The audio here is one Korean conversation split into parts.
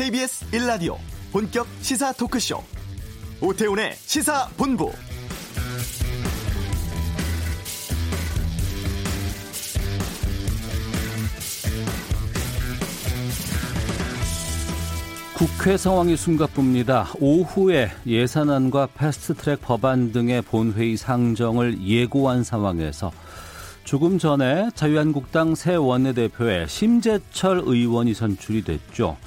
KBS 1라디오 본격 시사 토크쇼 오태훈의 시사본부. 국회 상황이 숨가쁩니다. 오후에 예산안과 패스트트랙 법안 등의 본회의 상정을 예고한 상황에서 조금 전에 자유한국당 새 원내대표에 심재철 의원이 선출이 됐죠.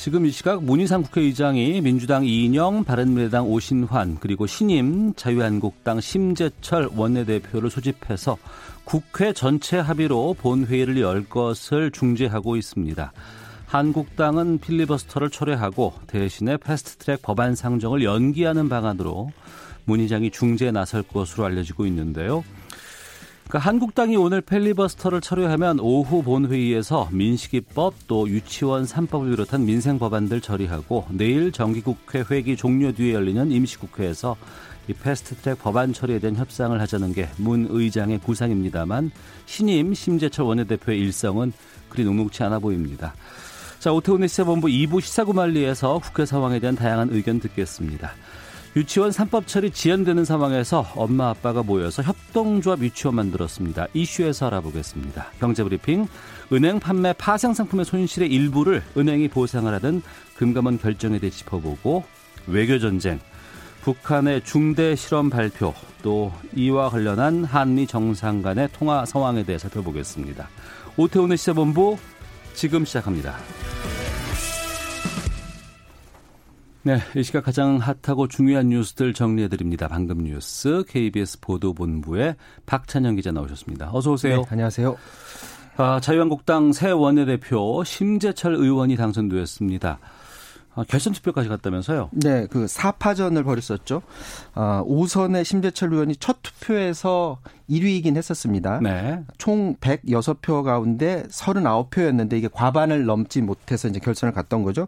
지금 이 시각 문희상 국회의장이 민주당 이인영, 바른미래당 오신환 그리고 신임 자유한국당 심재철 원내대표를 소집해서 국회 전체 합의로 본회의를 열 것을 중재하고 있습니다. 한국당은 필리버스터를 철회하고 대신에 패스트트랙 법안 상정을 연기하는 방안으로 문 의장이 중재에 나설 것으로 알려지고 있는데요. 그러니까 한국당이 오늘 필리버스터를 철회하면 오후 본회의에서 민식이법 또 유치원 3법을 비롯한 민생 법안들 처리하고 내일 정기국회 회기 종료 뒤에 열리는 임시국회에서 이 패스트트랙 법안 처리에 대한 협상을 하자는 게 문 의장의 구상입니다만 신임 심재철 원내대표의 일성은 그리 녹록치 않아 보입니다. 자, 오태훈의 시사본부 2부 시사구만리에서 국회 상황에 대한 다양한 의견 듣겠습니다. 유치원 3법 처리 지연되는 상황에서 엄마 아빠가 모여서 협동조합 유치원 만들었습니다. 이슈에서 알아보겠습니다. 경제브리핑, 은행 판매 파생 상품의 손실의 일부를 은행이 보상을 하는 금감원 결정에 대해 짚어보고, 외교전쟁, 북한의 중대 실험 발표, 또 이와 관련한 한미 정상 간의 통화 상황에 대해 살펴보겠습니다. 오태훈의 시사본부 지금 시작합니다. 네, 이 시각 가장 핫하고 중요한 뉴스들 정리해드립니다. 방금 뉴스 KBS 보도본부의 박찬영 기자 나오셨습니다. 어서 오세요. 네, 안녕하세요. 자유한국당 새 원내대표 심재철 의원이 당선되었습니다. 결선 투표까지 갔다면서요? 네, 그 4파전을 벌였었죠. 5선의 심재철 의원이 첫 투표에서 1위이긴 했었습니다. 네. 총 106표 가운데 39표였는데 이게 과반을 넘지 못해서 이제 결선을 갔던 거죠.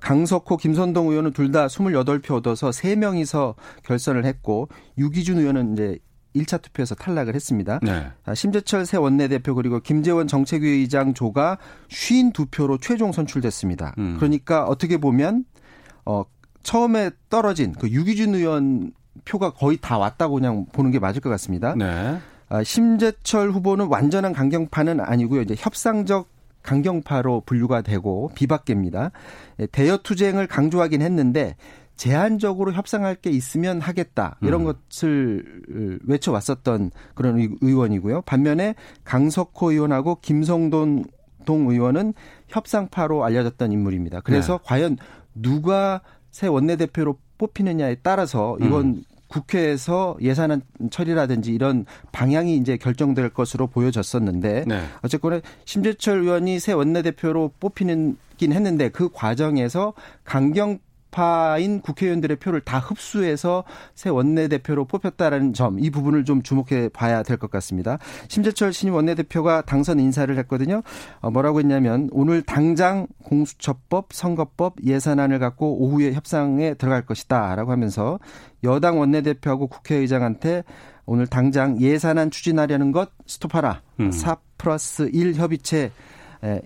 강석호, 김선동 의원은 둘 다 28표 얻어서 3명이서 결선을 했고, 유기준 의원은 이제 1차 투표에서 탈락을 했습니다. 네. 심재철 새 원내대표 그리고 김재원 정책위의장 조가 52표로 최종 선출됐습니다. 그러니까 어떻게 보면 처음에 떨어진 그 유기준 의원 표가 거의 다 왔다고 그냥 보는 게 맞을 것 같습니다. 네. 심재철 후보는 완전한 강경파는 아니고요. 이제 협상적 강경파로 분류가 되고 비박계입니다. 대여투쟁을 강조하긴 했는데 제한적으로 협상할 게 있으면 하겠다. 이런 것을 외쳐왔었던 그런 의원이고요. 반면에 강석호 의원하고 김성동 의원은 협상파로 알려졌던 인물입니다. 그래서 네. 과연 누가 새 원내대표로 뽑히느냐에 따라서 이번 국회에서 예산안 처리라든지 이런 방향이 이제 결정될 것으로 보여졌었는데 네. 어쨌거나 심재철 의원이 새 원내대표로 뽑히긴 했는데 그 과정에서 강경파인 국회의원들의 표를 다 흡수해서 새 원내대표로 뽑혔다라는 점, 이 부분을 좀 주목해 봐야 될 것 같습니다. 심재철 신임 원내대표가 당선 인사를 했거든요. 뭐라고 했냐면 오늘 당장 공수처법, 선거법, 예산안을 갖고 오후에 협상에 들어갈 것이다 라고 하면서 여당 원내대표하고 국회의장한테 오늘 당장 예산안 추진하려는 것 스톱하라. 4+1 협의체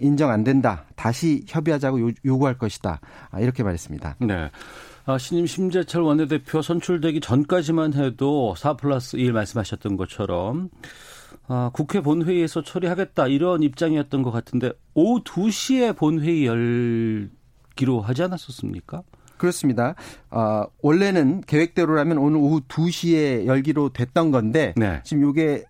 인정 안 된다. 다시 협의하자고 요구할 것이다. 이렇게 말했습니다. 네. 신임 심재철 원내대표 선출되기 전까지만 해도 4+1 말씀하셨던 것처럼 국회 본회의에서 처리하겠다. 이런 입장이었던 것 같은데 오후 2시에 본회의 열기로 하지 않았었습니까? 그렇습니다. 원래는 계획대로라면 오늘 오후 2시에 열기로 됐던 건데 네. 지금 이게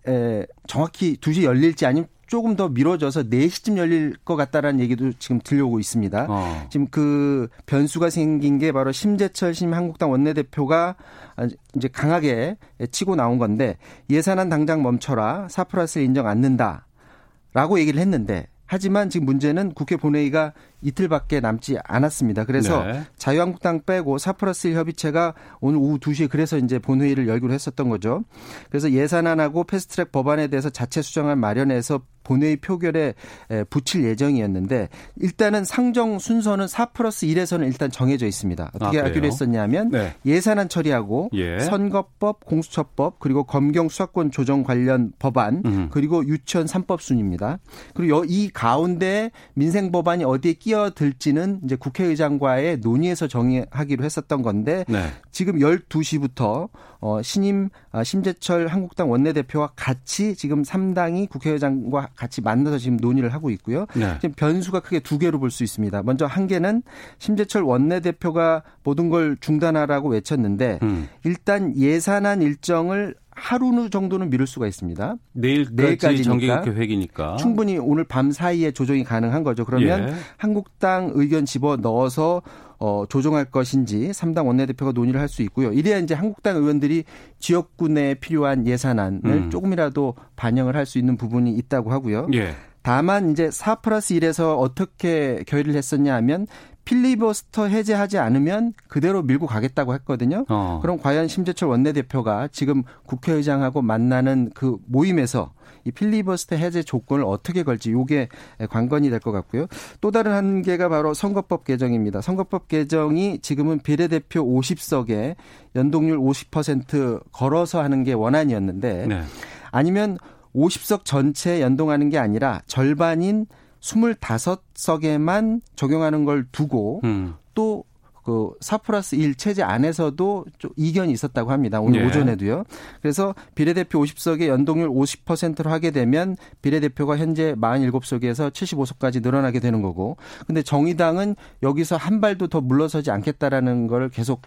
정확히 2시 열릴지 아니면 조금 더 미뤄져서 4시쯤 열릴 것 같다라는 얘기도 지금 들려오고 있습니다. 지금 그 변수가 생긴 게 바로 심재철 심 한국당 원내대표가 이제 강하게 치고 나온 건데 예산안 당장 멈춰라. 4+1 인정 않는다라고 얘기를 했는데 하지만 지금 문제는 국회 본회의가 이틀밖에 남지 않았습니다. 그래서 네. 자유한국당 빼고 4+1 협의체가 오늘 오후 2시에 그래서 이제 본회의를 열기로 했었던 거죠. 그래서 예산안하고 패스트트랙 법안에 대해서 자체 수정안 마련해서 본회의 표결에 붙일 예정이었는데 일단은 상정 순서는 4+1에서는 일단 정해져 있습니다. 어떻게 하기로 했었냐면 네. 예산안 처리하고 선거법, 공수처법 그리고 검경 수사권 조정 관련 법안 그리고 유치원 3법 순입니다. 그리고 이 가운데 민생 법안이 어디에 끼어 끼어들지는 이제 국회의장과의 논의에서 정의하기로 했었던 건데 네. 지금 12시부터 신임 심재철 한국당 원내대표와 같이 지금 3당이 국회의장과 같이 만나서 지금 논의를 하고 있고요. 네. 지금 변수가 크게 두 개로 볼 수 있습니다. 먼저 한 개는 심재철 원내대표가 모든 걸 중단하라고 외쳤는데 일단 예산안 일정을 하루 정도는 미룰 수가 있습니다. 내일까지 정기국회 회기니까. 충분히 오늘 밤 사이에 조정이 가능한 거죠. 그러면 한국당 의견 집어넣어서 조정할 것인지 3당 원내대표가 논의를 할 수 있고요. 이래야 이제 한국당 의원들이 지역구 내에 필요한 예산안을 조금이라도 반영을 할 수 있는 부분이 있다고 하고요. 예. 다만 이제 4+1에서 어떻게 결의를 했었냐 하면 필리버스터 해제하지 않으면 그대로 밀고 가겠다고 했거든요. 그럼 과연 심재철 원내대표가 지금 국회의장하고 만나는 그 모임에서 이 필리버스터 해제 조건을 어떻게 걸지 이게 관건이 될 것 같고요. 또 다른 한 개가 바로 선거법 개정입니다. 선거법 개정이 지금은 비례대표 50석에 연동률 50% 걸어서 하는 게 원안이었는데 네. 아니면 50석 전체에 연동하는 게 아니라 절반인 25석에만 적용하는 걸 두고 또 그 4+1 체제 안에서도 좀 이견이 있었다고 합니다. 오늘 예. 오전에도요. 그래서 비례대표 50석에 연동률 50%로 하게 되면 비례대표가 현재 47석에서 75석까지 늘어나게 되는 거고 근데 정의당은 여기서 한 발도 더 물러서지 않겠다라는 걸 계속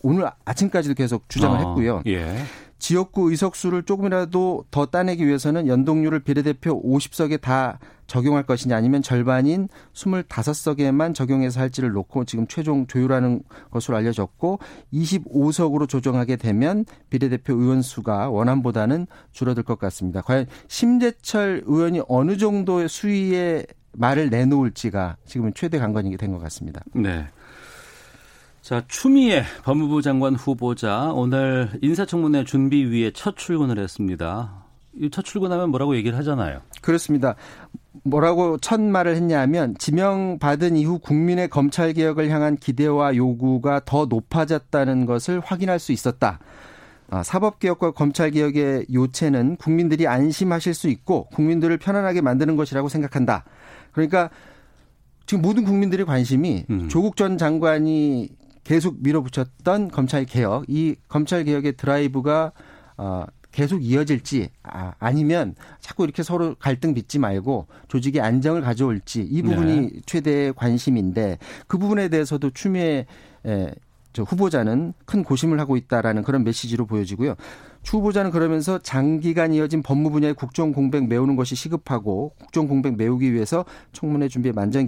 오늘 아침까지도 계속 주장을 했고요. 예. 지역구 의석수를 조금이라도 더 따내기 위해서는 연동률을 비례대표 50석에 다 적용할 것이냐 아니면 절반인 25석에만 적용해서 할지를 놓고 지금 최종 조율하는 것으로 알려졌고 25석으로 조정하게 되면 비례대표 의원 수가 원안보다는 줄어들 것 같습니다. 과연 심재철 의원이 어느 정도의 수위에 말을 내놓을지가 지금은 최대 관건이 된 것 같습니다. 네. 자, 추미애 법무부 장관 후보자 오늘 인사청문회 준비위에 첫 출근을 했습니다. 첫 출근하면 뭐라고 얘기를 하잖아요. 그렇습니다. 뭐라고 첫 말을 했냐면 지명받은 이후 국민의 검찰개혁을 향한 기대와 요구가 더 높아졌다는 것을 확인할 수 있었다. 사법개혁과 검찰개혁의 요체는 국민들이 안심하실 수 있고 국민들을 편안하게 만드는 것이라고 생각한다. 그러니까 지금 모든 국민들의 관심이 조국 전 장관이 계속 밀어붙였던 검찰개혁, 이 검찰개혁의 드라이브가 계속 이어질지 아니면 자꾸 이렇게 서로 갈등 빚지 말고 조직의 안정을 가져올지 이 부분이 네. 최대의 관심인데 그 부분에 대해서도 추미애 후보자는 큰 고심을 하고 있다라는 그런 메시지로 보여지고요. 추 후보자는 그러면서 장기간 이어진 법무 분야의 국정 공백 메우는 것이 시급하고 국정 공백 메우기 위해서 청문회 준비에 만전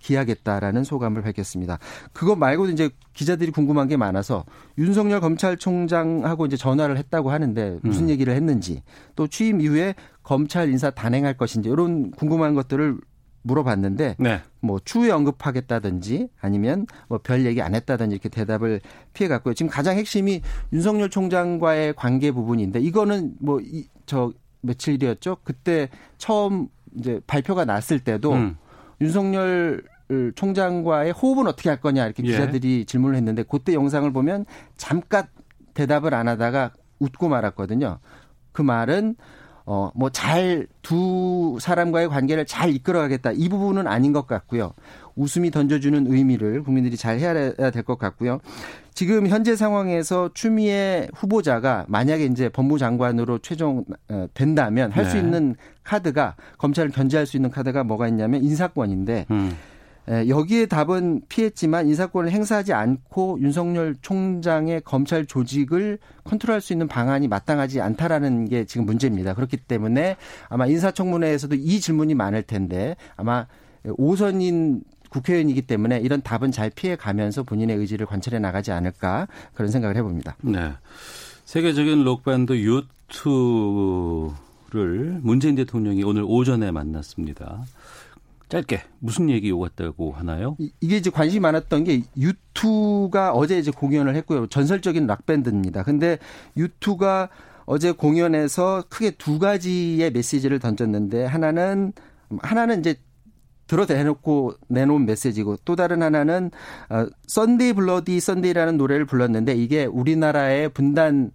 기하겠다라는 소감을 밝혔습니다. 그거 말고도 이제 기자들이 궁금한 게 많아서 윤석열 검찰총장하고 이제 전화를 했다고 하는데 무슨 얘기를 했는지 또 취임 이후에 검찰 인사 단행할 것인지 이런 궁금한 것들을 물어봤는데 네. 뭐 추후에 언급하겠다든지 아니면 뭐 별 얘기 안 했다든지 이렇게 대답을 피해갔고요. 지금 가장 핵심이 윤석열 총장과의 관계 부분인데 이거는 뭐 저 며칠이었죠. 그때 처음 이제 발표가 났을 때도 윤석열 총장과의 호흡은 어떻게 할 거냐 이렇게 기자들이 예. 질문을 했는데 그때 영상을 보면 잠깐 대답을 안 하다가 웃고 말았거든요. 그 말은 뭐 잘 두 사람과의 관계를 잘 이끌어가겠다. 이 부분은 아닌 것 같고요. 웃음이 던져주는 의미를 국민들이 잘 헤아려야 될 것 같고요. 지금 현재 상황에서 추미애 후보자가 만약에 이제 법무장관으로 최종 된다면 할 수 네. 있는 카드가 검찰을 견제할 수 있는 카드가 뭐가 있냐면 인사권인데 여기에 답은 피했지만 인사권을 행사하지 않고 윤석열 총장의 검찰 조직을 컨트롤할 수 있는 방안이 마땅하지 않다라는 게 지금 문제입니다. 그렇기 때문에 아마 인사청문회에서도 이 질문이 많을 텐데 아마 5선인 국회의원이기 때문에 이런 답은 잘 피해가면서 본인의 의지를 관철해 나가지 않을까 그런 생각을 해봅니다. 네, 세계적인 록밴드 U2를 문재인 대통령이 오늘 오전에 만났습니다. 짧게 무슨 얘기 오갔다고 하나요? 이게 이제 관심이 많았던 게 U2가 어제 이제 공연을 했고요. 전설적인 락밴드입니다. 근데 U2가 어제 공연에서 크게 두 가지의 메시지를 던졌는데 하나는 이제 들어대놓고 내놓은 메시지고 또 다른 하나는 Sunday Bloody Sunday라는 노래를 불렀는데 이게 우리나라의 분단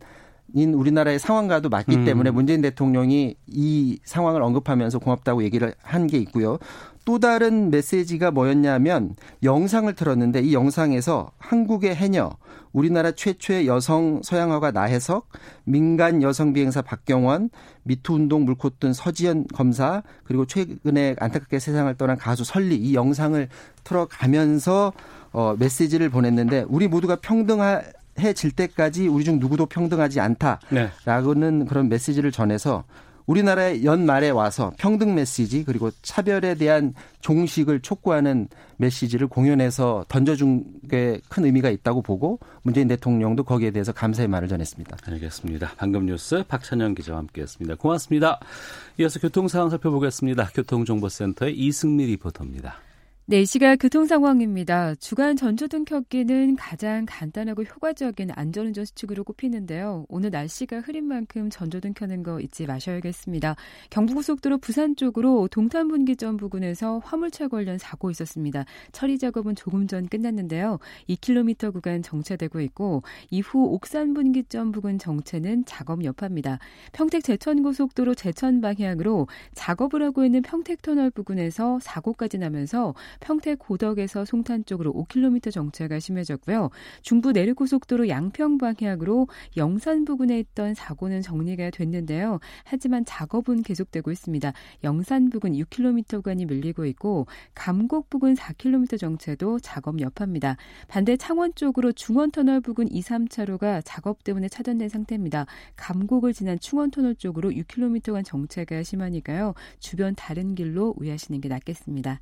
우리나라의 상황과도 맞기 때문에 문재인 대통령이 이 상황을 언급하면서 고맙다고 얘기를 한 게 있고요. 또 다른 메시지가 뭐였냐면 영상을 틀었는데 이 영상에서 한국의 해녀, 우리나라 최초의 여성 서양화가 나혜석, 민간 여성 비행사 박경원, 미투 운동 물고 뜬 서지연 검사, 그리고 최근에 안타깝게 세상을 떠난 가수 설리 이 영상을 틀어가면서 메시지를 보냈는데 우리 모두가 평등해질 때까지 우리 중 누구도 평등하지 않다라고는 네. 그런 메시지를 전해서 우리나라의 연말에 와서 평등 메시지 그리고 차별에 대한 종식을 촉구하는 메시지를 공연에서 던져준 게 큰 의미가 있다고 보고 문재인 대통령도 거기에 대해서 감사의 말을 전했습니다. 알겠습니다. 방금 뉴스 박찬영 기자와 함께했습니다. 고맙습니다. 이어서 교통 상황 살펴보겠습니다. 교통정보센터의 이승미 리포터입니다. 네, 이 시각 교통 상황입니다. 주간 전조등 켜기는 가장 간단하고 효과적인 안전운전 수칙으로 꼽히는데요. 오늘 날씨가 흐린 만큼 전조등 켜는 거 잊지 마셔야겠습니다. 경부고속도로 부산 쪽으로 동탄분기점 부근에서 화물차 관련 사고 있었습니다. 처리 작업은 조금 전 끝났는데요. 2km 구간 정체되고 있고 이후 옥산분기점 부근 정체는 작업 여파입니다. 평택 제천고속도로 제천 방향으로 작업을 하고 있는 평택터널 부근에서 사고까지 나면서 평택 고덕에서 송탄 쪽으로 5km 정체가 심해졌고요. 중부 내륙고속도로 양평 방향으로 영산 부근에 있던 사고는 정리가 됐는데요. 하지만 작업은 계속되고 있습니다. 영산 부근 6km 구간이 밀리고 있고 감곡 부근 4km 정체도 작업 여파입니다. 반대 창원 쪽으로 중원터널 부근 2, 3차로가 작업 때문에 차단된 상태입니다. 감곡을 지난 충원터널 쪽으로 6km간 정체가 심하니까요. 주변 다른 길로 우회하시는 게 낫겠습니다.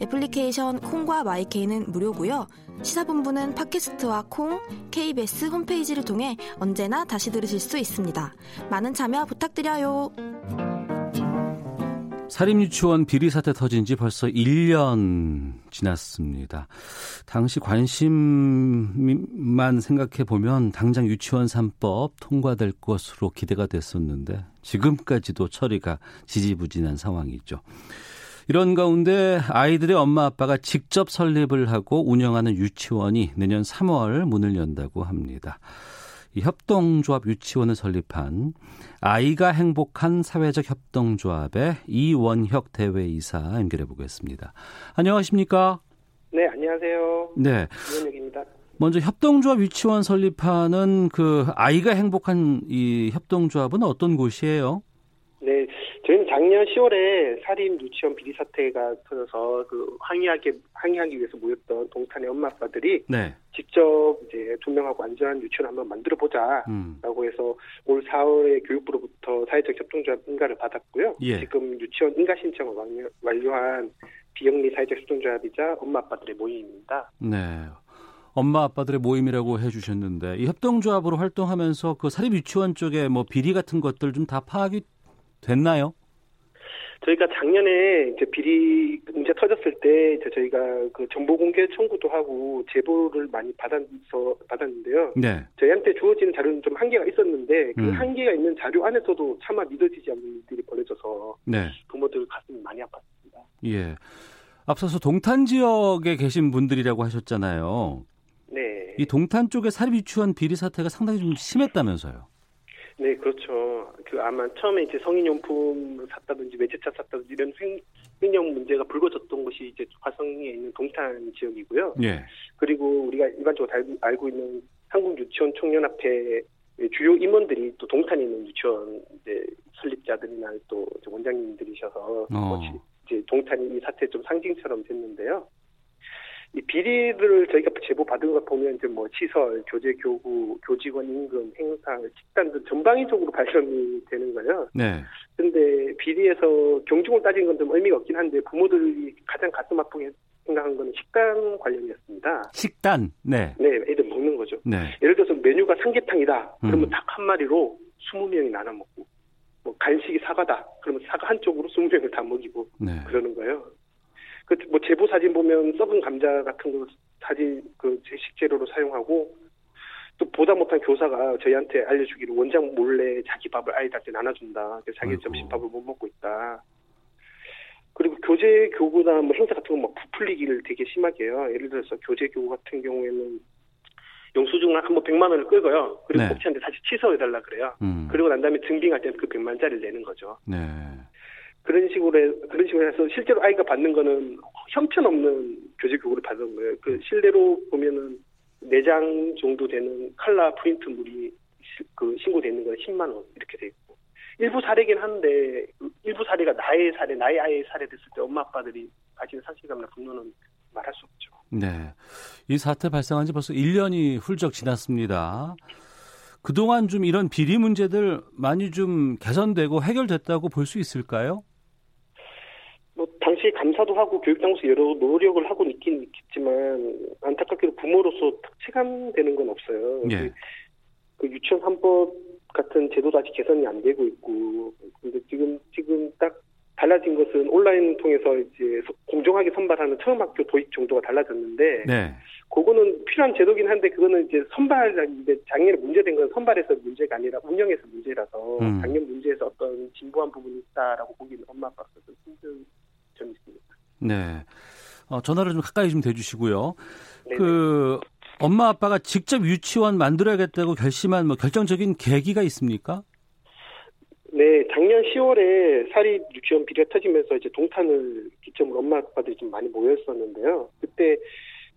애플리케이션 콩과 마이케이는 무료고요. 시사본부는 팟캐스트와 콩, KBS 홈페이지를 통해 언제나 다시 들으실 수 있습니다. 많은 참여 부탁드려요. 사립유치원 비리 사태 터진 지 벌써 1년 지났습니다. 당시 관심만 생각해 보면 당장 유치원 3법 통과될 것으로 기대가 됐었는데 지금까지도 처리가 지지부진한 상황이죠. 이런 가운데 아이들의 엄마 아빠가 직접 설립을 하고 운영하는 유치원이 내년 3월 문을 연다고 합니다. 이 협동조합 유치원을 설립한 아이가 행복한 사회적 협동조합의 이원혁 대외이사 연결해 보겠습니다. 안녕하십니까? 네, 안녕하세요. 네, 이원혁입니다. 먼저 협동조합 유치원 설립하는 그 아이가 행복한 이 협동조합은 어떤 곳이에요? 네, 저희는 작년 10월에 사립 유치원 비리 사태가 터져서 그 항의하기 위해서 모였던 동탄의 엄마 아빠들이 네. 직접 이제 투명하고 안전한 유치원 한번 만들어 보자라고 해서 올 4월에 교육부로부터 사회적 협동조합 인가를 받았고요. 예. 지금 유치원 인가 신청을 완료한 비영리 사회적 협동조합이자 엄마 아빠들의 모임입니다. 네. 엄마 아빠들의 모임이라고 해주셨는데 이 협동조합으로 활동하면서 그 사립 유치원 쪽에 뭐 비리 같은 것들 좀 다 파악이 됐나요? 저희가 작년에 이제 비리 문제 터졌을 때 이제 저희가 그 정보 공개 청구도 하고 제보를 많이 받았는데요. 네. 저희한테 주어지는 자료는 좀 한계가 있었는데 그 한계가 있는 자료 안에서도 차마 믿어지지 않는 일들이 벌어져서 네. 부모들 가슴이 많이 아팠습니다. 예. 앞서서 동탄 지역에 계신 분들이라고 하셨잖아요. 네. 이 동탄 쪽에 사립 유치원 비리 사태가 상당히 좀 심했다면서요. 네, 그렇죠. 그 아마 처음에 이제 성인용품 샀다든지 외제차 샀다든지 이런 횡령 문제가 불거졌던 곳이 이제 화성에 있는 동탄 지역이고요. 예. 그리고 우리가 일반적으로 알고 있는 한국유치원총연합회 주요 임원들이 또 동탄에 있는 유치원 이제 설립자들이나 또 원장님들이셔서 이제 동탄이 이 사태 좀 상징처럼 됐는데요. 이 비리를 저희가 제보 받은 것 보면 이제 뭐 시설, 교재, 교구, 교직원 임금, 행사, 식단 등 전방위적으로 발견이 되는 거예요. 네. 근데 비리에서 경중을 따진 건 좀 의미가 없긴 한데 부모들이 가장 가슴 아프게 생각한 건 식단 관련이었습니다. 식단? 네. 네, 애들 먹는 거죠. 네. 예를 들어서 메뉴가 삼계탕이다. 그러면 닭 한 마리로 20명이 나눠 먹고, 뭐 간식이 사과다. 그러면 사과 한쪽으로 20명을 다 먹이고 네. 그러는 거예요. 그 뭐 제보 사진 보면 썩은 감자 같은 거 사진 그 식재료로 사용하고 또 보다 못한 교사가 저희한테 알려주기로 원장 몰래 자기 밥을 아이들한테 나눠준다. 그래서 자기 점심밥을 못 먹고 있다. 그리고 교재 교구나 뭐 행사 같은 거 막 부풀리기를 되게 심하게 해요. 예를 들어서 교재 교구 같은 경우에는 영수증을 한번 100만 원을 끌고요. 그리고 네. 복지한테 다시 취소해달라 그래요. 그리고 난 다음에 증빙할 때는 그 100만짜리를 내는 거죠. 네. 그런 식으로 해서 실제로 아이가 받는 거는 형편없는 교재 교구를 받은 거예요. 그 실내로 보면은 4장 정도 되는 칼라 프린트물이 그 신고되는 건 10만 원 이렇게 돼 있고. 일부 사례긴 한데 일부 사례가 나의 사례, 나의 아이의 사례 됐을 때 엄마 아빠들이 가지는 상실감이나 분노는 말할 수 없죠. 네, 이 사태 발생한 지 벌써 1년이 훌쩍 지났습니다. 그동안 좀 이런 비리 문제들 많이 좀 개선되고 해결됐다고 볼 수 있을까요? 뭐 당시 감사도 하고 교육당국에서 여러 노력을 하고 있긴 있겠지만 안타깝게도 부모로서 체감되는 건 없어요. 예. 그 유치원 3법 같은 제도도 아직 개선이 안 되고 있고, 근데 지금 딱 달라진 것은 온라인 통해서 이제 공정하게 선발하는 처음 학교 도입 정도가 달라졌는데, 네. 그거는 필요한 제도긴 한데 그거는 이제 선발인데 작년에 문제된 건 선발에서 문제가 아니라 운영에서 문제라서 작년 문제에서 어떤 진보한 부분이 있다라고 보기는 엄마 아빠로서 좀 힘든 점이 있습니다. 네, 전화를 좀 가까이 좀 대주시고요. 네네. 그 엄마 아빠가 직접 유치원 만들어야겠다고 결심한 뭐 결정적인 계기가 있습니까? 네, 작년 10월에 사립 유치원 비리가 터지면서 이제 동탄을 기점으로 엄마 아빠들이 좀 많이 모였었는데요. 그때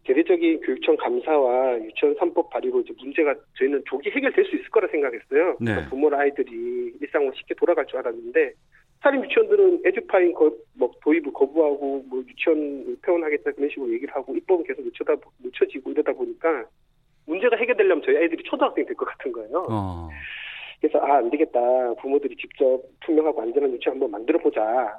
대대적인 교육청 감사와 유치원 3법 발의로 이제 문제가 저희는 조기 해결될 수 있을 거라 생각했어요. 네. 그러니까 부모나 아이들이 일상으로 쉽게 돌아갈 줄 알았는데 사립 유치원들은 에듀파인 뭐 도입을 거부하고 뭐 유치원 폐원하겠다 그런 식으로 얘기를 하고 입법은 계속 늦춰지고 이러다 보니까 문제가 해결되려면 저희 아이들이 초등학생이 될 것 같은 거예요. 그래서 안 되겠다. 부모들이 직접 투명하고 안전한 유치원 한번 만들어보자.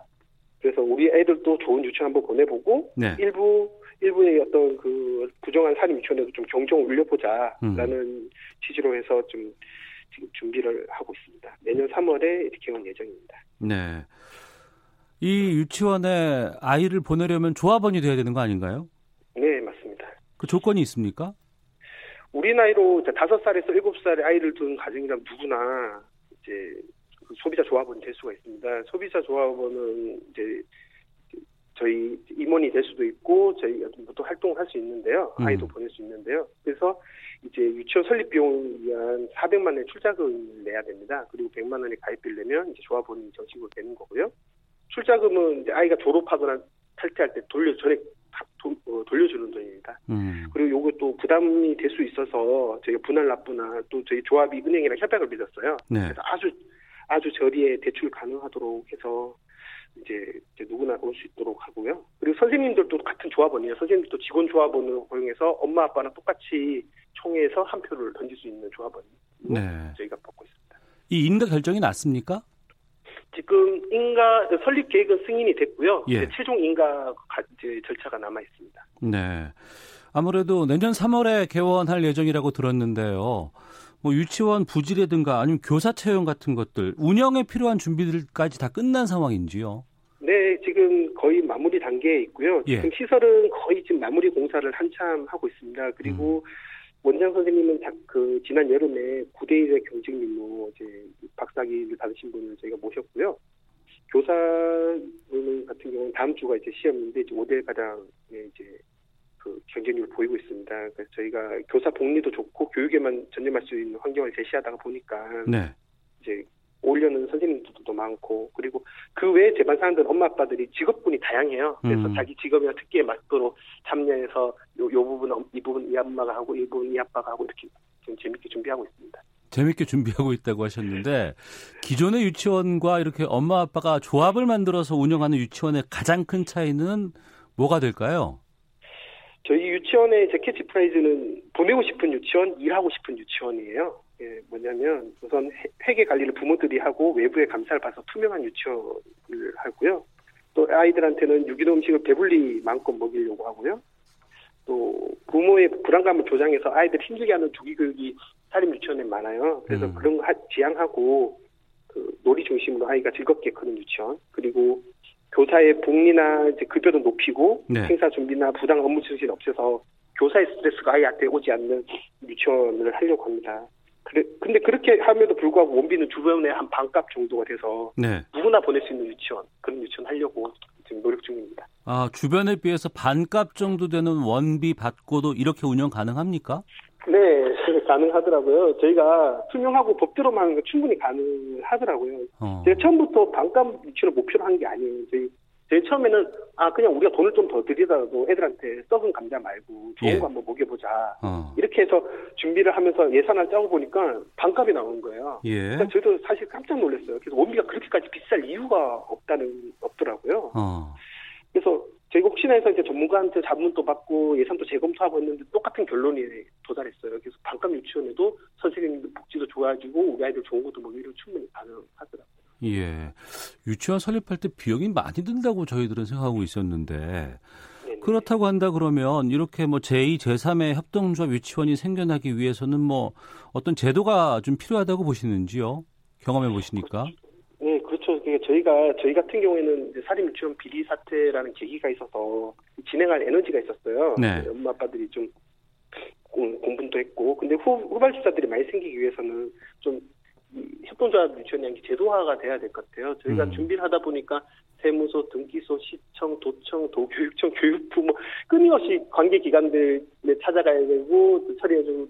그래서 우리 애들도 좋은 유치원 한번 보내보고 네. 일부의 어떤 그 부정한 사립 유치원에도 좀 경종을 울려보자라는 취지로 해서 좀 지금 준비를 하고 있습니다. 내년 3월에 이렇게 온 예정입니다. 네, 이 유치원에 아이를 보내려면 조합원이 돼야 되는 거 아닌가요? 네, 맞습니다. 그 조건이 있습니까? 우리 나이로 5살에서 7살의 아이를 둔 가정이라면 누구나 이제 소비자 조합원이 될 수가 있습니다. 소비자 조합원은 이제 저희 임원이 될 수도 있고 저희 또 활동을 할 수 있는데요. 아이도 보낼 수 있는데요. 그래서 이제 유치원 설립 비용을 위한 400만 원의 출자금을 내야 됩니다. 그리고 100만 원의 가입비를 내면 이제 조합원이 정식으로 되는 거고요. 출자금은 이제 아이가 졸업하거나 탈퇴할 때 돌려주는 돈입니다. 그리고 요거 또 부담이 될 수 있어서 저희가 분할 납부나 또 저희 조합이 은행이랑 협약을 맺었어요. 네. 그래서 아주 저리에 대출 가능하도록 해서 이제 누구나 올 수 있도록 하고요. 그리고 선생님들도 같은 조합원이에요. 선생님들도 직원 조합원을 고용해서 엄마 아빠랑 똑같이 총회에서 한 표를 던질 수 있는 조합원을 네. 저희가 받고 있습니다. 이 인가 결정이 났습니까? 지금 인가 설립 계획은 승인이 됐고요. 예. 최종 인가 절차가 남아 있습니다. 네. 아무래도 내년 3월에 개원할 예정이라고 들었는데요. 뭐 유치원 부지라든가 아니면 교사 채용 같은 것들 운영에 필요한 준비들까지 다 끝난 상황인지요? 네, 지금 거의 마무리 단계에 있고요. 지금 예. 시설은 거의 지금 마무리 공사를 한참 하고 있습니다. 그리고 원장 선생님은 지난 여름에 9대1의 경직률로 이제 박사학위를 받으신 분을 저희가 모셨고요. 교사 같은 경우는 다음 주가 이제 시험인데 이제 5대1가량의 이제 그 경쟁률을 보이고 있습니다. 그래서 저희가 교사 복리도 좋고 교육에만 전념할 수 있는 환경을 제시하다가 보니까 네. 이제 올려는 선생님들도 많고 그리고 그 외에 제반 사람들은 엄마 아빠들이 직업군이 다양해요. 그래서 자기 직업이나 특기에 맞도록 참여해서 요 부분 이 부분 이 엄마가 하고 이 부분 이 아빠가 하고 이렇게 좀 재밌게 준비하고 있습니다. 재밌게 준비하고 있다고 하셨는데 기존의 유치원과 이렇게 엄마 아빠가 조합을 만들어서 운영하는 유치원의 가장 큰 차이는 뭐가 될까요? 저희 유치원의 제 캐치프라이즈는 보내고 싶은 유치원, 일하고 싶은 유치원이에요. 예, 뭐냐면 우선 회계 관리를 부모들이 하고 외부의 감사를 봐서 투명한 유치원을 하고요. 또 아이들한테는 유기농 음식을 배불리 마음껏 먹이려고 하고요. 또 부모의 불안감을 조장해서 아이들 힘들게 하는 조기교육이 사립 유치원에 많아요. 그래서 그런 거 지양하고 그 놀이 중심으로 아이가 즐겁게 크는 유치원. 그리고 교사의 복리나 이제 급여도 높이고 네. 행사 준비나 부당 업무 지시를 없애서 교사의 스트레스가 아이한테 오지 않는 유치원을 하려고 합니다. 근데 그렇게 함에도 불구하고 원비는 주변에 한 반값 정도가 돼서 네. 누구나 보낼 수 있는 유치원, 그런 유치원 하려고 지금 노력 중입니다. 아, 주변에 비해서 반값 정도 되는 원비 받고도 이렇게 운영 가능합니까? 네, 가능하더라고요. 저희가 투명하고 법대로만 하는 건 충분히 가능하더라고요. 제가 처음부터 반값 유치를 목표로 한 게 아니에요. 제일 처음에는 그냥 우리가 돈을 좀 더 들이더라도 애들한테 썩은 감자 말고 좋은 예. 거 한번 먹여보자. 이렇게 해서 준비를 하면서 예산을 짜고 보니까 반값이 나오는 거예요. 예. 그러니까 저도 사실 깜짝 놀랐어요. 그래서 원비가 그렇게까지 비쌀 이유가 없더라고요. 그래서 저희가 혹시나 해서 이제 전문가한테 자문도 받고 예산도 재검토하고 했는데 똑같은 결론이 도달했어요. 그래서 반값 유치원에도 선생님들 복지도 좋아지고 우리 아이들 좋은 것도 먹이로 충분히 가능하더라고요. 예, 유치원 설립할 때 비용이 많이 든다고 저희들은 생각하고 있었는데 네네. 그렇다고 한다 그러면 이렇게 뭐 제2, 제3의 협동조합 유치원이 생겨나기 위해서는 뭐 어떤 제도가 좀 필요하다고 보시는지요? 경험해 보시니까. 네, 그렇죠. 저희 같은 경우에는 사립 유치원 비리 사태라는 계기가 있어서 진행할 에너지가 있었어요. 네. 엄마 아빠들이 좀 공분도 했고, 근데 후발주자들이 많이 생기기 위해서는 좀 협동조합 유치원이 제도화가 돼야 될 것 같아요. 저희가 준비를 하다 보니까 세무서, 등기소, 시청, 도청, 도교육청, 교육부 뭐 끊임없이 관계기관들에 찾아가야 되고 처리해주고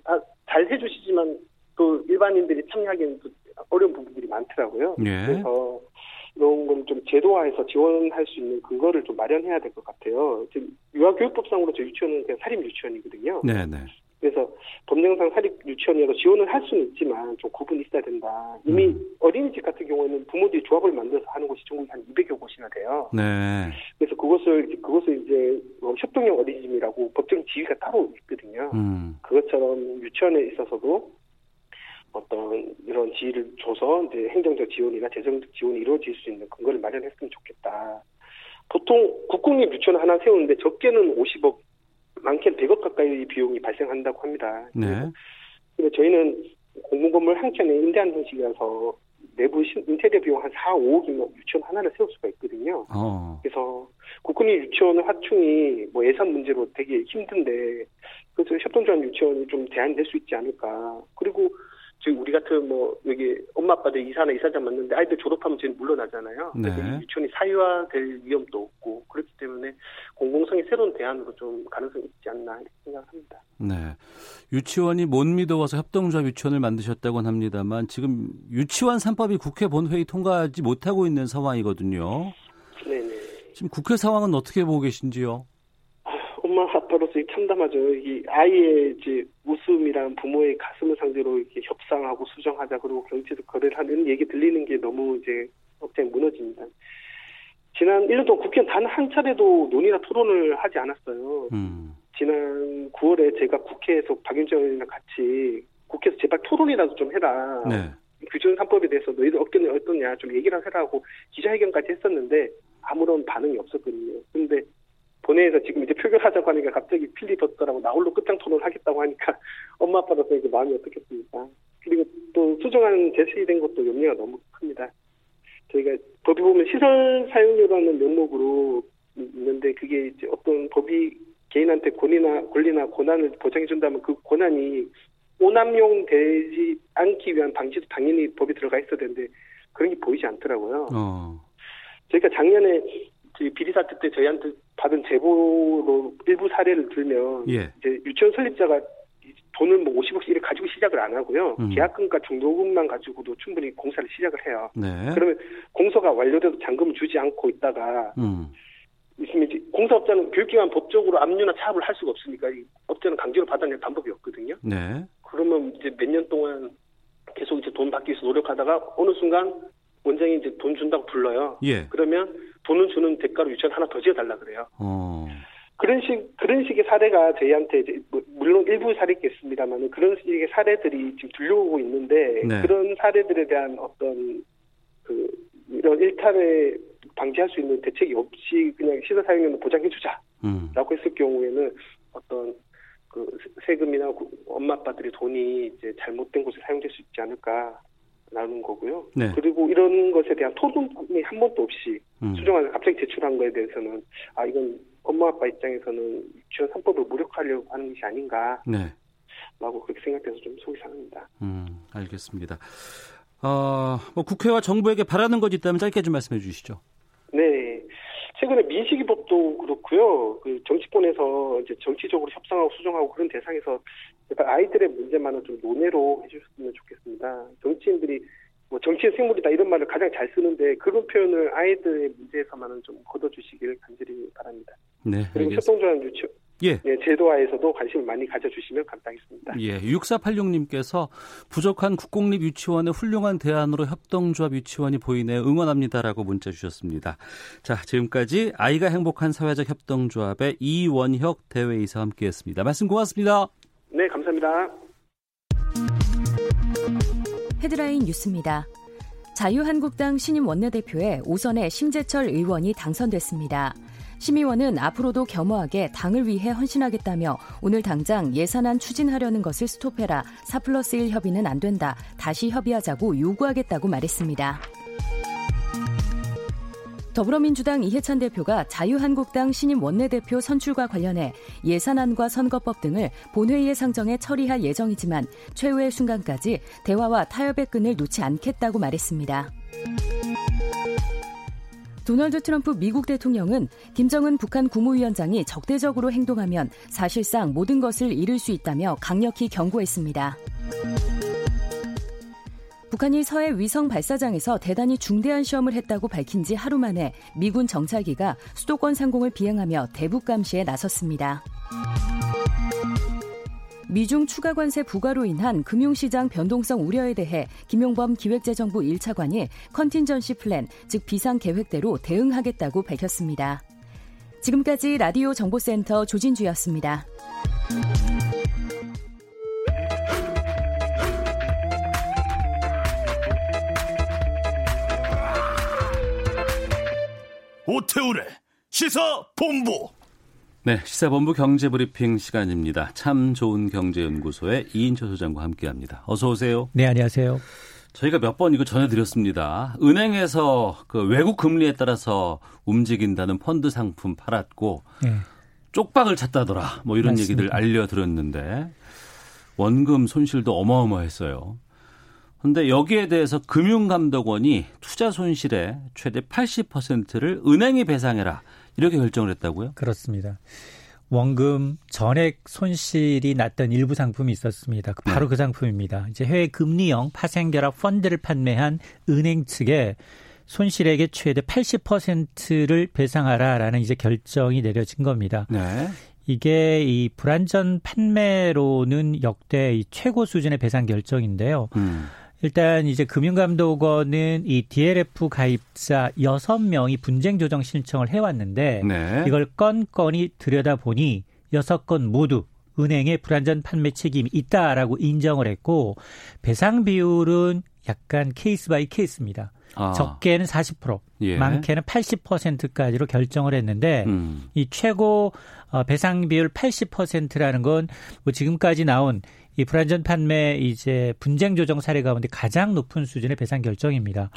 잘 해주시지만 또 일반인들이 참여하기에는 또 어려운 부분들이 많더라고요. 예. 그래서 이런 건 좀 제도화해서 지원할 수 있는 근거를 좀 마련해야 될 것 같아요. 지금 유아교육법상으로 저 유치원은 그냥 사립 유치원이거든요. 네네. 그래서 법령상 사립 유치원이라도 지원을 할 수는 있지만 좀 구분이 있어야 된다. 이미 어린이집 같은 경우에는 부모들이 조합을 만들어서 하는 곳이 전국에 한 200여 곳이나 돼요. 네. 그래서 그것을 이제 협동형 어린이집이라고 법정 지위가 따로 있거든요. 그것처럼 유치원에 있어서도 어떤 이런 지위를 줘서 이제 행정적 지원이나 재정적 지원이 이루어질 수 있는 근거를 마련했으면 좋겠다. 보통 국공립 유치원 하나 세우는데 적게는 50억 많게는 100억 가까이 비용이 발생한다고 합니다. 네. 근데 저희는 공공건물 한 켠에 임대한 형식이라서 내부 인테리어 비용 한 4, 5억이면 유치원 하나를 세울 수가 있거든요. 그래서 국공립 유치원 확충이 뭐 예산 문제로 되게 힘든데 그래서 협동조합 유치원이 좀 제한될 수 있지 않을까. 그리고 지금 우리 같은 뭐 여기 엄마 아빠들 이사나 이사장 맞는데 아이들 졸업하면 저희는 물러나잖아요. 네. 유치원이 사유화될 위험도 없고 그렇기 때문에 공공성의 새로운 대안으로 좀 가능성이 있지 않나 이렇게 생각합니다. 네, 유치원이 못 믿어와서 협동조합 유치원을 만드셨다고는 합니다만 지금 유치원 3법이 국회 본회의 통과하지 못하고 있는 상황이거든요. 네네. 지금 국회 상황은 어떻게 보고 계신지요? 엄마 아빠로서 참담하죠. 이게 아이의 이제 웃음이랑 부모의 가슴을 상대로 이렇게 협상하고 수정하자 그리고 경제적 거래를 하는 얘기 들리는 게 너무 이제 억장이 무너집니다. 지난 1년 동안 국회는 단 한 차례도 논의나 토론을 하지 않았어요. 지난 9월에 제가 국회에서 박윤정 의원이랑 같이 국회에서 제발 토론이라도 좀 해라. 네. 규정 3법에 대해서 너희들 어깨는 어떠냐 좀 얘기를 해라고 기자회견까지 했었는데 아무런 반응이 없었거든요. 그런데 본회의에서 지금 이제 표결하자고 하니까 갑자기 필리버스터라고 나 홀로 끝장 토론을 하겠다고 하니까 엄마 아빠로서 이제 마음이 어떻겠습니까? 그리고 또 수정안 제시된 것도 염려가 너무 큽니다. 저희가 법이 보면 시설 사용료라는 명목으로 있는데 그게 이제 어떤 법이 개인한테 권리나 권한을 보장해준다면 그 권한이 오남용되지 않기 위한 방지도 당연히 법이 들어가 있어야 되는데 그런 게 보이지 않더라고요. 저희가 작년에 비리 사태 때 저희한테 받은 제보로 일부 사례를 들면 예. 이제 유치원 설립자가 돈을 뭐 50억씩 가지고 시작을 안 하고요. 계약금과 중도금만 가지고도 충분히 공사를 시작을 해요. 네. 그러면 공사가 완료돼도 잔금을 주지 않고 있다가 있으면 이제 공사업자는 교육기관 법적으로 압류나 차압을 할 수가 없으니까 이 업자는 강제로 받아낼 방법이 없거든요. 네. 그러면 이제 몇 년 동안 계속 이제 돈 받기 위해서 노력하다가 어느 순간 원장이 이제 돈 준다고 불러요. 예. 그러면 돈을 주는 대가로 유치원 하나 더 지어달라 그래요. 그런 식의 사례가 저희한테 이제 물론 일부 사례겠습니다만 그런 식의 사례들이 지금 들려오고 있는데 네. 그런 사례들에 대한 어떤 이런 일탈에 방지할 수 있는 대책이 없이 그냥 시설 사용료는 보장해주자라고 했을 경우에는 어떤 세금이나 엄마 아빠들의 돈이 이제 잘못된 곳에 사용될 수 있지 않을까. 나오는 거고요. 네. 그리고 이런 것에 대한 토론이 한 번도 없이 수정안을 갑자기 제출한 거에 대해서는 이건 엄마 아빠 입장에서는 유치원 3법을 무력화하려고 하는 것이 아닌가. 네. 라고 그렇게 생각해서 좀 속이 상합니다. 알겠습니다. 뭐 국회와 정부에게 바라는 것이 있다면 짧게 좀 말씀해 주시죠. 네. 최근에 민식이법도 그렇고요. 그 정치권에서 이제 정치적으로 협상하고 수정하고 그런 대상에서 제발 아이들의 문제만은 좀 논외로 해주셨으면 좋겠습니다. 정치인들이 뭐 정치의 생물이다 이런 말을 가장 잘 쓰는데 그런 표현을 아이들의 문제에서만은 좀 거둬주시길 간절히 바랍니다. 네. 그리고 협동조합 유치원 네, 제도화에서도 관심을 많이 가져주시면 감사하겠습니다. 예, 6486님께서 부족한 국공립 유치원의 훌륭한 대안으로 협동조합 유치원이 보이네 응원합니다라고 문자 주셨습니다. 자, 지금까지 아이가 행복한 사회적 협동조합의 이원혁 대외이사 함께했습니다. 말씀 고맙습니다. 네, 감사합니다. 헤드라인 뉴스입니다. 자유한국당 신임 원내대표에 오선의 심재철 의원이 당선됐습니다. 심 의원은 앞으로도 겸허하게 당을 위해 헌신하겠다며 오늘 당장 예산안 추진하려는 것을 스톱해라. 4+1 협의는 안 된다. 다시 협의하자고 요구하겠다고 말했습니다. 더불어민주당 이해찬 대표가 자유한국당 신임 원내대표 선출과 관련해 예산안과 선거법 등을 본회의에 상정해 처리할 예정이지만 최후의 순간까지 대화와 타협의 끈을 놓지 않겠다고 말했습니다. 도널드 트럼프 미국 대통령은 김정은 북한 국무위원장이 적대적으로 행동하면 사실상 모든 것을 잃을 수 있다며 강력히 경고했습니다. 북한이 서해 위성 발사장에서 대단히 중대한 시험을 했다고 밝힌 지 하루 만에 미군 정찰기가 수도권 상공을 비행하며 대북 감시에 나섰습니다. 미중 추가 관세 부과로 인한 금융시장 변동성 우려에 대해 김용범 기획재정부 1차관이 컨틴전시 플랜, 즉 비상계획대로 대응하겠다고 밝혔습니다. 지금까지 라디오 정보센터 조진주였습니다. 오태우래 시사본부. 네, 시사본부 경제브리핑 시간입니다. 참 좋은 경제연구소의 이인철 소장과 함께합니다. 어서 오세요. 네, 안녕하세요. 저희가 몇 번 이거 전해드렸습니다. 은행에서 그 외국 금리에 따라서 움직인다는 펀드 상품 팔았고 네. 쪽박을 찾다더라 뭐 이런 맞습니다. 얘기들 알려드렸는데 원금 손실도 어마어마했어요. 그런데 여기에 대해서 금융감독원이 투자 손실의 최대 80%를 은행이 배상해라. 이렇게 결정을 했다고요? 그렇습니다. 원금 전액 손실이 났던 일부 상품이 있었습니다. 바로 네. 그 상품입니다. 이제 해외 금리형 파생결합 펀드를 판매한 은행 측에 손실액의 최대 80%를 배상하라라는 이제 결정이 내려진 겁니다. 네. 이게 이 불완전 판매로는 역대 이 최고 수준의 배상 결정인데요. 일단 이제 금융감독원은 이 DLF 가입자 6명이 분쟁 조정 신청을 해왔는데 네. 이걸 건건이 들여다보니 6건 모두 은행의 불완전 판매 책임이 있다라고 인정을 했고 배상 비율은 약간 케이스 바이 케이스입니다. 아. 적게는 40%, 예. 많게는 80%까지로 결정을 했는데 이 최고 배상 비율 80%라는 건 뭐 지금까지 나온 이 불완전 판매 이제 분쟁 조정 사례 가운데 가장 높은 수준의 배상 결정입니다.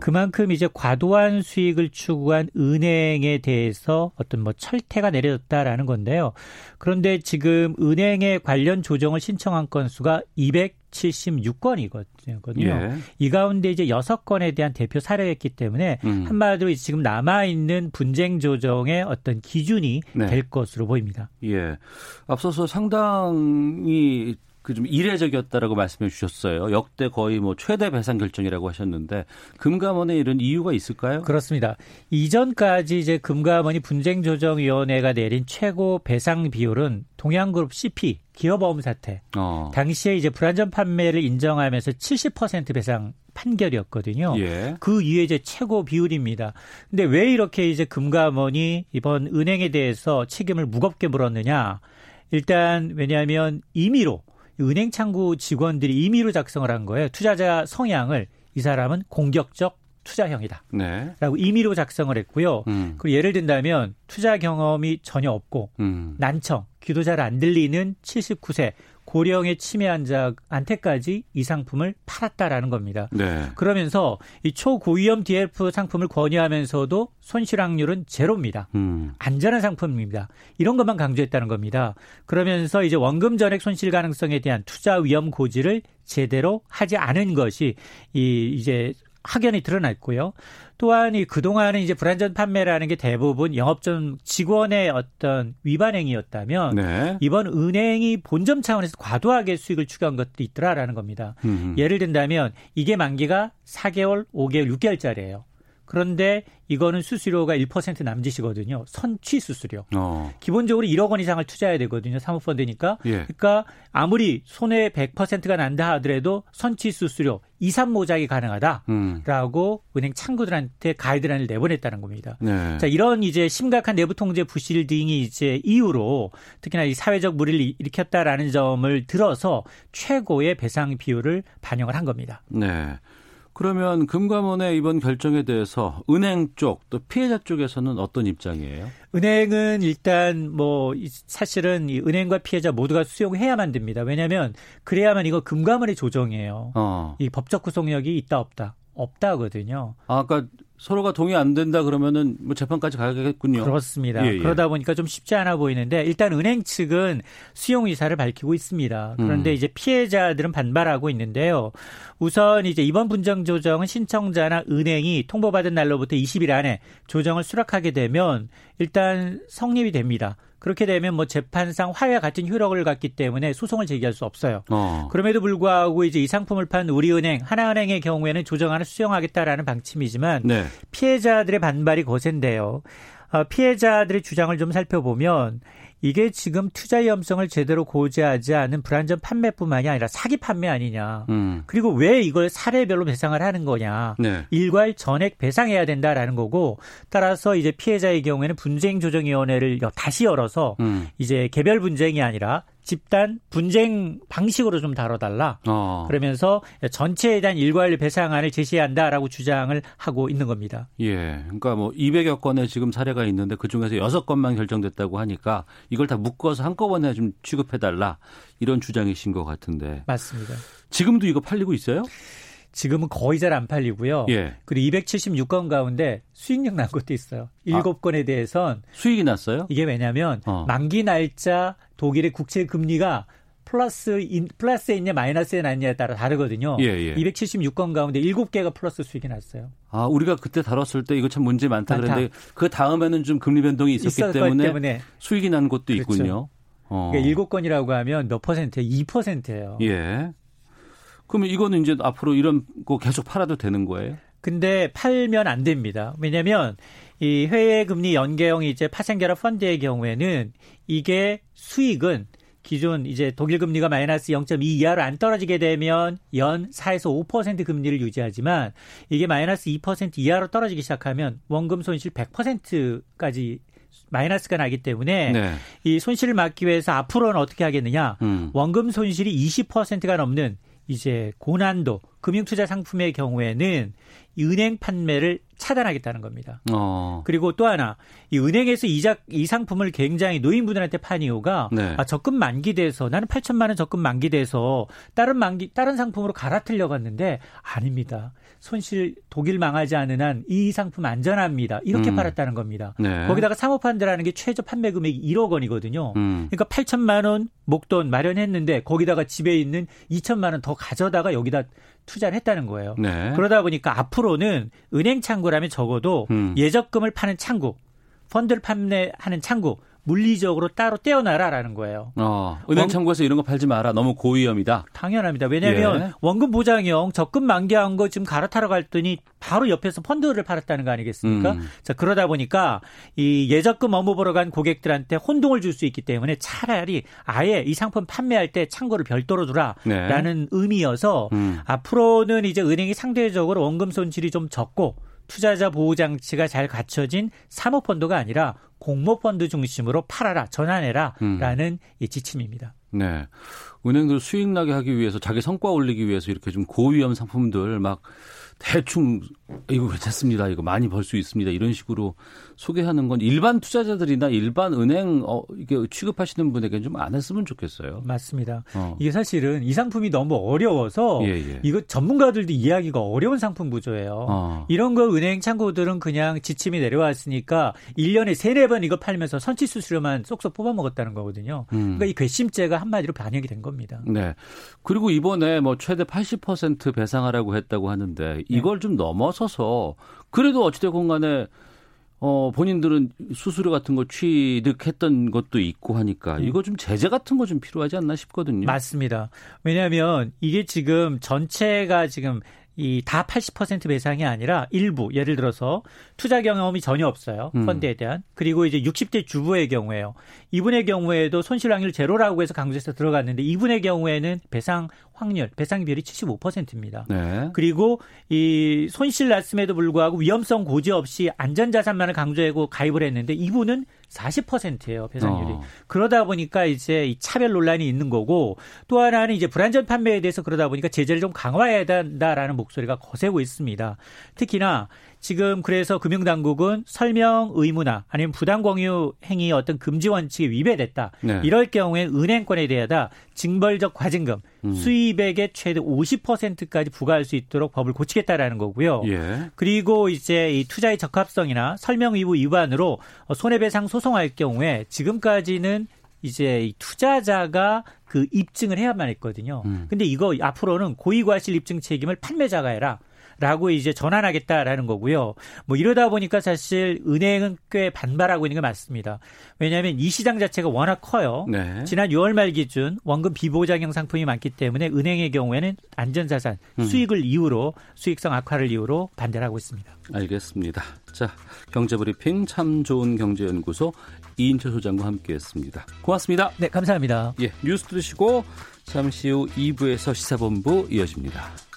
그만큼 이제 과도한 수익을 추구한 은행에 대해서 어떤 뭐 철퇴가 내려졌다라는 건데요. 그런데 지금 은행에 관련 조정을 신청한 건수가 276건이거든요. 예. 이 가운데 이제 6건에 대한 대표 사례였기 때문에 한마디로 지금 남아있는 분쟁 조정의 어떤 기준이 네. 될 것으로 보입니다. 예, 앞서서 상당히 그 좀 이례적이었다라고 말씀해 주셨어요. 역대 거의 뭐 최대 배상 결정이라고 하셨는데 금감원에 이런 이유가 있을까요? 그렇습니다. 이전까지 이제 금감원이 분쟁조정위원회가 내린 최고 배상 비율은 동양그룹 CP 기업어음 사태 당시에 이제 불완전 판매를 인정하면서 70% 배상 판결이었거든요. 예. 그 이후에 이제 최고 비율입니다. 근데 왜 이렇게 이제 금감원이 이번 은행에 대해서 책임을 무겁게 물었느냐? 일단 왜냐하면 임의로 은행 창구 직원들이 임의로 작성을 한 거예요. 투자자 성향을 이 사람은 공격적 투자형이다. 네. 라고 임의로 작성을 했고요. 그리고 예를 든다면 투자 경험이 전혀 없고 난청, 귀도 잘 안 들리는 79세 고령의 치매 환자한테까지 이 상품을 팔았다라는 겁니다. 네. 그러면서 이 초고위험 DLF 상품을 권유하면서도 손실 확률은 제로입니다. 안전한 상품입니다. 이런 것만 강조했다는 겁니다. 그러면서 이제 원금 전액 손실 가능성에 대한 투자 위험 고지를 제대로 하지 않은 것이 이제 확연히 드러났고요. 또한 이 그동안은 이제 불안전 판매라는 게 대부분 영업점 직원의 어떤 위반 행위였다면 네. 이번 은행이 본점 차원에서 과도하게 수익을 추구한 것들이 있더라라는 겁니다. 예를 든다면 이게 만기가 4개월, 5개월, 6개월짜리예요. 그런데 이거는 수수료가 1% 남짓이거든요. 선취 수수료. 기본적으로 1억 원 이상을 투자해야 되거든요. 사모펀드니까. 예. 그러니까 아무리 손해 100%가 난다 하더라도 선취 수수료 2~3모작이 가능하다라고 은행 창구들한테 가이드라인을 내보냈다는 겁니다. 네. 자, 이런 이제 심각한 내부 통제 부실 등이 이제 이유로 특히나 이 사회적 물의를 일으켰다라는 점을 들어서 최고의 배상 비율을 반영을 한 겁니다. 네. 그러면 금감원의 이번 결정에 대해서 은행 쪽 또 피해자 쪽에서는 어떤 입장이에요? 은행은 일단 뭐 사실은 이 은행과 피해자 모두가 수용해야만 됩니다. 왜냐하면 그래야만 이거 금감원의 조정이에요. 이 법적 구속력이 있다 없다 없다거든요. 아까 서로가 동의 안 된다 그러면은 뭐 재판까지 가야겠군요. 그렇습니다. 예, 예. 그러다 보니까 좀 쉽지 않아 보이는데 일단 은행 측은 수용 의사를 밝히고 있습니다. 그런데 이제 피해자들은 반발하고 있는데요. 우선 이제 이번 분쟁 조정은 신청자나 은행이 통보받은 날로부터 20일 안에 조정을 수락하게 되면 일단 성립이 됩니다. 그렇게 되면 뭐 재판상 화해와 같은 효력을 갖기 때문에 소송을 제기할 수 없어요. 그럼에도 불구하고 이제 이 상품을 판 우리은행, 하나은행의 경우에는 조정안을 수용하겠다라는 방침이지만 네. 피해자들의 반발이 거센데요. 피해자들의 주장을 좀 살펴보면 이게 지금 투자 위험성을 제대로 고지하지 않은 불안전 판매뿐만이 아니라 사기 판매 아니냐. 그리고 왜 이걸 사례별로 배상을 하는 거냐. 네. 일괄 전액 배상해야 된다라는 거고 따라서 이제 피해자의 경우에는 분쟁조정위원회를 다시 열어서 이제 개별 분쟁이 아니라 집단 분쟁 방식으로 좀 다뤄달라. 그러면서 전체에 대한 일괄 배상안을 제시한다라고 주장을 하고 있는 겁니다. 예, 그러니까 뭐 200여 건의 지금 사례가 있는데 그중에서 6건만 결정됐다고 하니까 이걸 다 묶어서 한꺼번에 좀 취급해달라. 이런 주장이신 것 같은데. 맞습니다. 지금도 이거 팔리고 있어요? 지금은 거의 잘 안 팔리고요. 예. 그리고 276건 가운데 수익력 난 것도 있어요. 7건에 대해선. 수익이 났어요? 이게 왜냐하면 만기 날짜 독일의 국채 금리가 플러스에 있냐 마이너스에 났냐에 따라 다르거든요. 예, 예. 276건 가운데 7개가 플러스 수익이 났어요. 아, 우리가 그때 다뤘을 때 이거 참 문제 많다. 그랬는데 그 다음에는 좀 금리 변동이 있었기 때문에 수익이 난 것도 그렇죠. 있군요. 그러니까 7건이라고 하면 몇 퍼센트예요? 2%예요. 예. 그러면 이거는 이제 앞으로 이런 거 계속 팔아도 되는 거예요? 근데 팔면 안 됩니다. 왜냐하면 이 회계금리 연계형이 이제 파생결합 펀드의 경우에는 이게 수익은 기존 이제 독일 금리가 마이너스 0.2 이하로 안 떨어지게 되면 연 4에서 5% 금리를 유지하지만 이게 마이너스 2% 이하로 떨어지기 시작하면 원금 손실 100%까지 마이너스가 나기 때문에 네. 이 손실을 막기 위해서 앞으로는 어떻게 하겠느냐. 원금 손실이 20%가 넘는 이제 고난도 금융투자 상품의 경우에는 이 은행 판매를 차단하겠다는 겁니다. 그리고 또 하나 이 은행에서 이 상품을 굉장히 노인분들한테 판 이유가 네. 아, 적금 만기돼서 나는 8천만 원 적금 만기돼서 다른 상품으로 갈아틀려 갔는데 아닙니다. 손실 독일 망하지 않은 한 이 상품 안전합니다. 이렇게 팔았다는 겁니다. 네. 거기다가 사모펀드라는 게 최저 판매 금액이 1억 원이거든요. 그러니까 8천만 원 목돈 마련했는데 거기다가 집에 있는 2천만 원 더 가져다가 여기다 투자를 했다는 거예요. 네. 그러다 보니까 앞으로는 은행 창구라면 적어도 예적금을 파는 창구, 펀드를 판매하는 창구 물리적으로 따로 떼어놔라라는 거예요. 은행 창구에서 이런 거 팔지 마라. 너무 고위험이다. 당연합니다. 왜냐하면 예. 원금 보장형 적금 만기한 거 지금 갈아타러 갔더니 바로 옆에서 펀드를 팔았다는 거 아니겠습니까? 자, 그러다 보니까 이 예적금 업무 보러 간 고객들한테 혼동을 줄 수 있기 때문에 차라리 아예 이 상품 판매할 때 창구를 별도로 두라라는 네. 의미여서 앞으로는 이제 은행이 상대적으로 원금 손실이 좀 적고 투자자 보호 장치가 잘 갖춰진 사모펀드가 아니라 공모펀드 중심으로 팔아라, 전환해라라는 이 지침입니다. 네, 은행들 수익 나게 하기 위해서 자기 성과 올리기 위해서 이렇게 좀 고위험 상품들 막 대충 이거 괜찮습니다, 이거 많이 벌 수 있습니다 이런 식으로 소개하는 건 일반 투자자들이나 일반 은행 이게 취급하시는 분에게는 좀 안 했으면 좋겠어요. 맞습니다. 이게 사실은 이 상품이 너무 어려워서 이거 전문가들도 이해하기가 어려운 상품 구조예요. 이런 거 은행 창고들은 그냥 지침이 내려왔으니까 1년에 3-4번 이거 팔면서 선취 수수료만 쏙쏙 뽑아먹었다는 거거든요. 그러니까 이 괘씸죄가 한마디로 반영이 된 겁니다. 네. 그리고 이번에 뭐 최대 80% 배상하라고 했다고 하는데 이걸 좀 넘어서서 그래도 어찌됐건 간에 본인들은 수수료 같은 거 취득했던 것도 있고 하니까 이거 좀 제재 같은 거 좀 필요하지 않나 싶거든요. 맞습니다. 왜냐하면 이게 지금 전체가 지금 이 다 80% 배상이 아니라 일부, 예를 들어서 투자 경험이 전혀 없어요. 펀드에 대한. 그리고 이제 60대 주부의 경우에요. 이분의 경우에도 손실 확률 제로라고 해서 강조해서 들어갔는데 이분의 경우에는 배상 확률, 배상 비율이 75%입니다. 네. 그리고 이 손실 났음에도 불구하고 위험성 고지 없이 안전자산만을 강조하고 가입을 했는데 이분은 40%예요, 배상률이. 그러다 보니까 이제 이 차별 논란이 있는 거고 또 하나는 이제 불안전 판매에 대해서 그러다 보니까 제재를 좀 강화해야 된다라는 목소리가 거세고 있습니다. 특히나 지금 그래서 금융당국은 설명 의무나 아니면 부당 공유 행위의 어떤 금지 원칙에 위배됐다. 네. 이럴 경우에 은행권에 대하다 징벌적 과징금 수입액의 최대 50%까지 부과할 수 있도록 법을 고치겠다라는 거고요. 예. 그리고 이제 이 투자의 적합성이나 설명 의무 위반으로 손해배상 소송할 경우에 지금까지는 이제 투자자가 그 입증을 해야만 했거든요. 근데 이거 앞으로는 고의과실 입증 책임을 판매자가 해라. 라고 이제 전환하겠다라는 거고요. 뭐 이러다 보니까 사실 은행은 꽤 반발하고 있는 게 맞습니다. 왜냐하면 이 시장 자체가 워낙 커요. 네. 지난 6월 말 기준 원금 비보장형 상품이 많기 때문에 은행의 경우에는 안전자산 수익을 이유로 수익성 악화를 이유로 반대를 하고 있습니다. 알겠습니다. 자, 경제브리핑 참 좋은 경제연구소 이인철 소장과 함께했습니다. 고맙습니다. 네, 감사합니다. 예, 뉴스 들으시고 잠시 후 2부에서 시사본부 이어집니다.